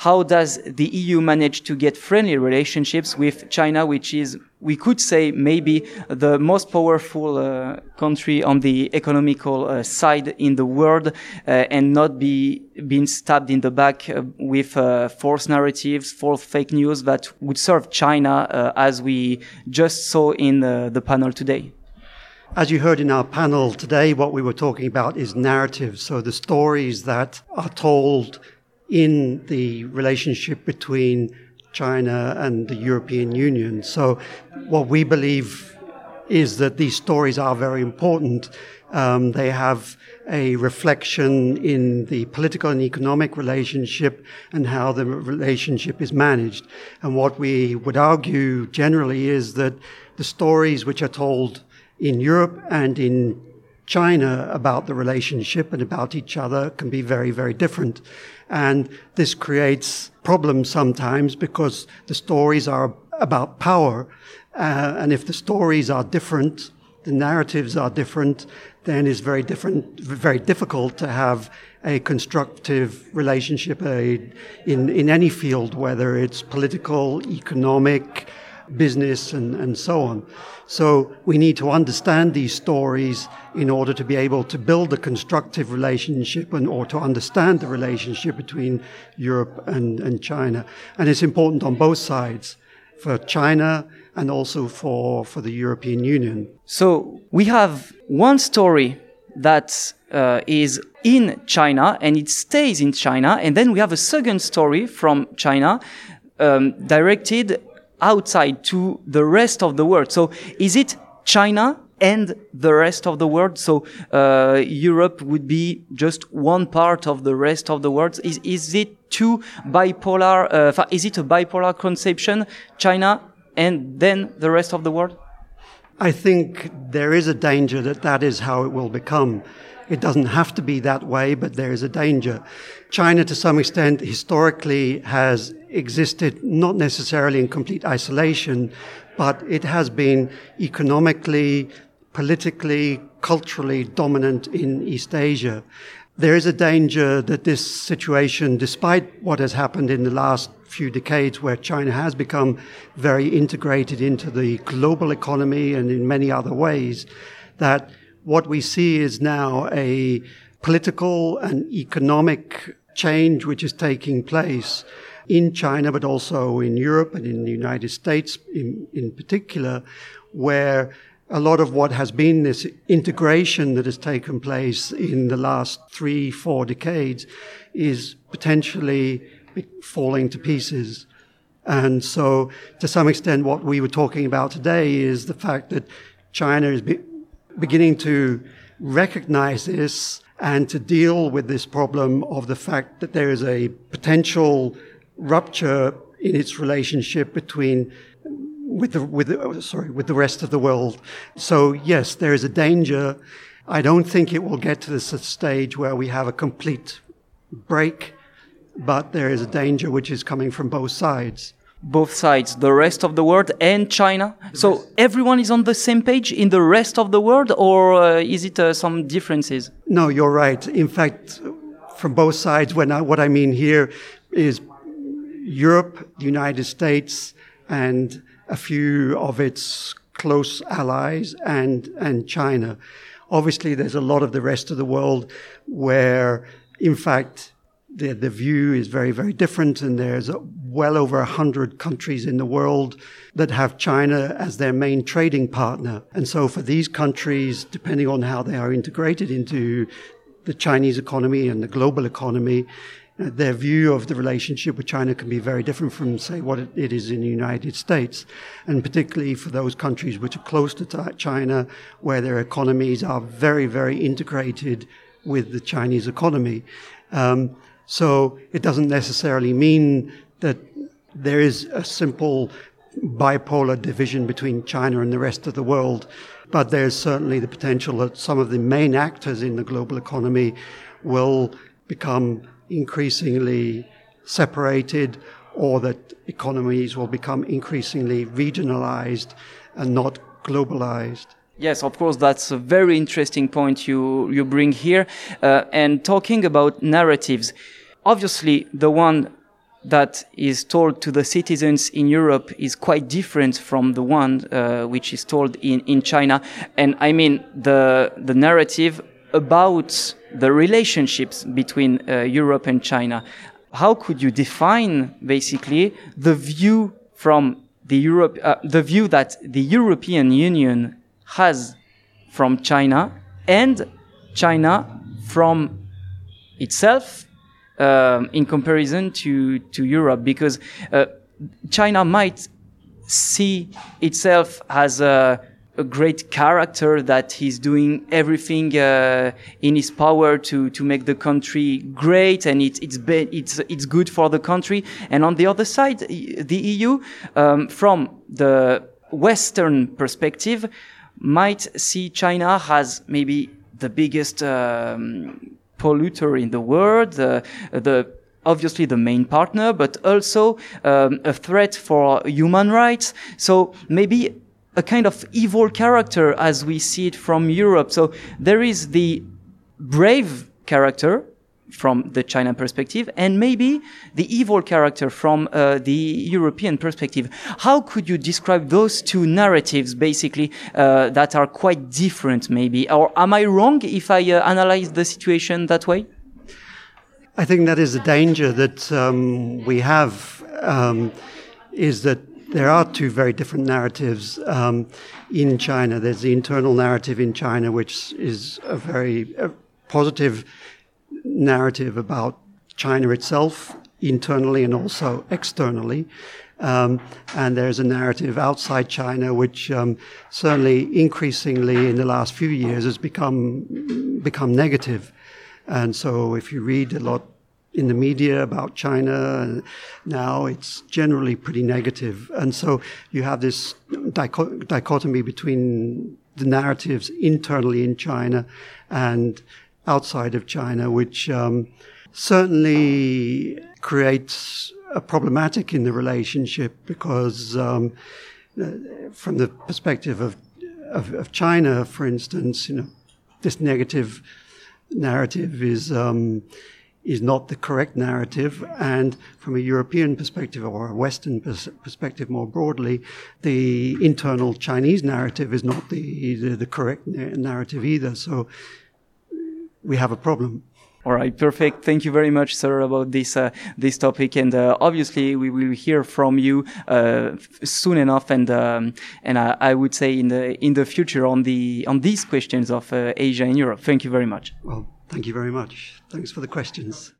how does the EU manage to get friendly relationships with China, which is, we could say, maybe the most powerful country on the economical side in the world, and not being stabbed in the back with false narratives, false fake news that would serve China, as we just saw in the panel today? As you heard in our panel today, what we were talking about is narratives. So the stories that are told in the relationship between China and the European Union. So what we believe is that these stories are very important. They have a reflection in the political and economic relationship and how the relationship is managed. And what we would argue generally is that the stories which are told in Europe and in China about the relationship and about each other can be very, very different. And this creates problems sometimes because the stories are about power. And if the stories are different, the narratives are different, then it's very difficult to have a constructive relationship in any field, whether it's political, economic, business and so on. So we need to understand these stories in order to be able to build a constructive relationship or to understand the relationship between Europe and China. And it's important on both sides, for China and also for the European Union. So we have one story that is in China and it stays in China. And then we have a second story from China directed outside to the rest of the world. So is it China and the rest of the world? So Europe would be just one part of the rest of the world. Is it too bipolar? Is it a bipolar conception, China and then the rest of the world? I think there is a danger that is how it will become. It doesn't have to be that way, but there is a danger. China, to some extent, historically has existed not necessarily in complete isolation, but it has been economically, politically, culturally dominant in East Asia. There is a danger that this situation, despite what has happened in the last few decades where China has become very integrated into the global economy and in many other ways, that what we see is now a political and economic change which is taking place in China, but also in Europe and in the United States in particular, where a lot of what has been this integration that has taken place in the last 3-4 decades is potentially falling to pieces. And so, to some extent, what we were talking about today is the fact that China is beginning to recognize this and to deal with this problem of the fact that there is a potential rupture in its relationship with the rest of the world. So yes, there is a danger. I don't think it will get to this stage where we have a complete break, but there is a danger which is coming from both sides. Both sides, the rest of the world and China. So everyone is on the same page in the rest of the world, or is it some differences? No, you're right. In fact, from both sides, what I mean here is Europe, the United States, and a few of its close allies, and China. Obviously, there's a lot of the rest of the world where, in fact, the view is very, very different, and there's well over 100 countries in the world that have China as their main trading partner. And so for these countries, depending on how they are integrated into the Chinese economy and the global economy, their view of the relationship with China can be very different from, say, what it is in the United States. And particularly for those countries which are close to China, where their economies are very, very integrated with the Chinese economy. So it doesn't necessarily mean that there is a simple bipolar division between China and the rest of the world, but there's certainly the potential that some of the main actors in the global economy will become increasingly separated, or that economies will become increasingly regionalized and not globalized. Yes, of course, that's a very interesting point you bring here. And talking about narratives, obviously the one that is told to the citizens in Europe is quite different from the one which is told in China. And I mean, the narrative about the relationships between Europe and China. How could you define, basically, the view from the view that the European Union has from China and China from itself in comparison to Europe? Because China might see itself as a great character that he's doing everything in his power to make the country great, and it's good for the country. And on the other side, the EU, from the Western perspective, might see China as maybe the biggest polluter in the world, obviously the main partner, but also a threat for human rights. So maybe a kind of evil character as we see it from Europe. So there is the brave character from the China perspective, and maybe the evil character from the European perspective. How could you describe those two narratives, basically, that are quite different, maybe? Or am I wrong if I analyze the situation that way? I think that is the danger that we have, is that there are two very different narratives in China. There's the internal narrative in China, which is a very positive narrative about China itself, internally and also externally. And there's a narrative outside China, which certainly increasingly in the last few years has become negative. And so if you read a lot in the media about China now, it's generally pretty negative. And so you have this dichotomy between the narratives internally in China and outside of China, which certainly creates a problematic in the relationship, because from the perspective of China, for instance, this negative narrative is not the correct narrative. And from a European perspective or a Western perspective more broadly, the internal Chinese narrative is not the correct narrative either. So we have a problem. All right, perfect. Thank you very much, sir, about this topic. And obviously, we will hear from you soon enough, and I would say in the future on these questions of Asia and Europe. Thank you very much. Well, thank you very much. Thanks for the questions.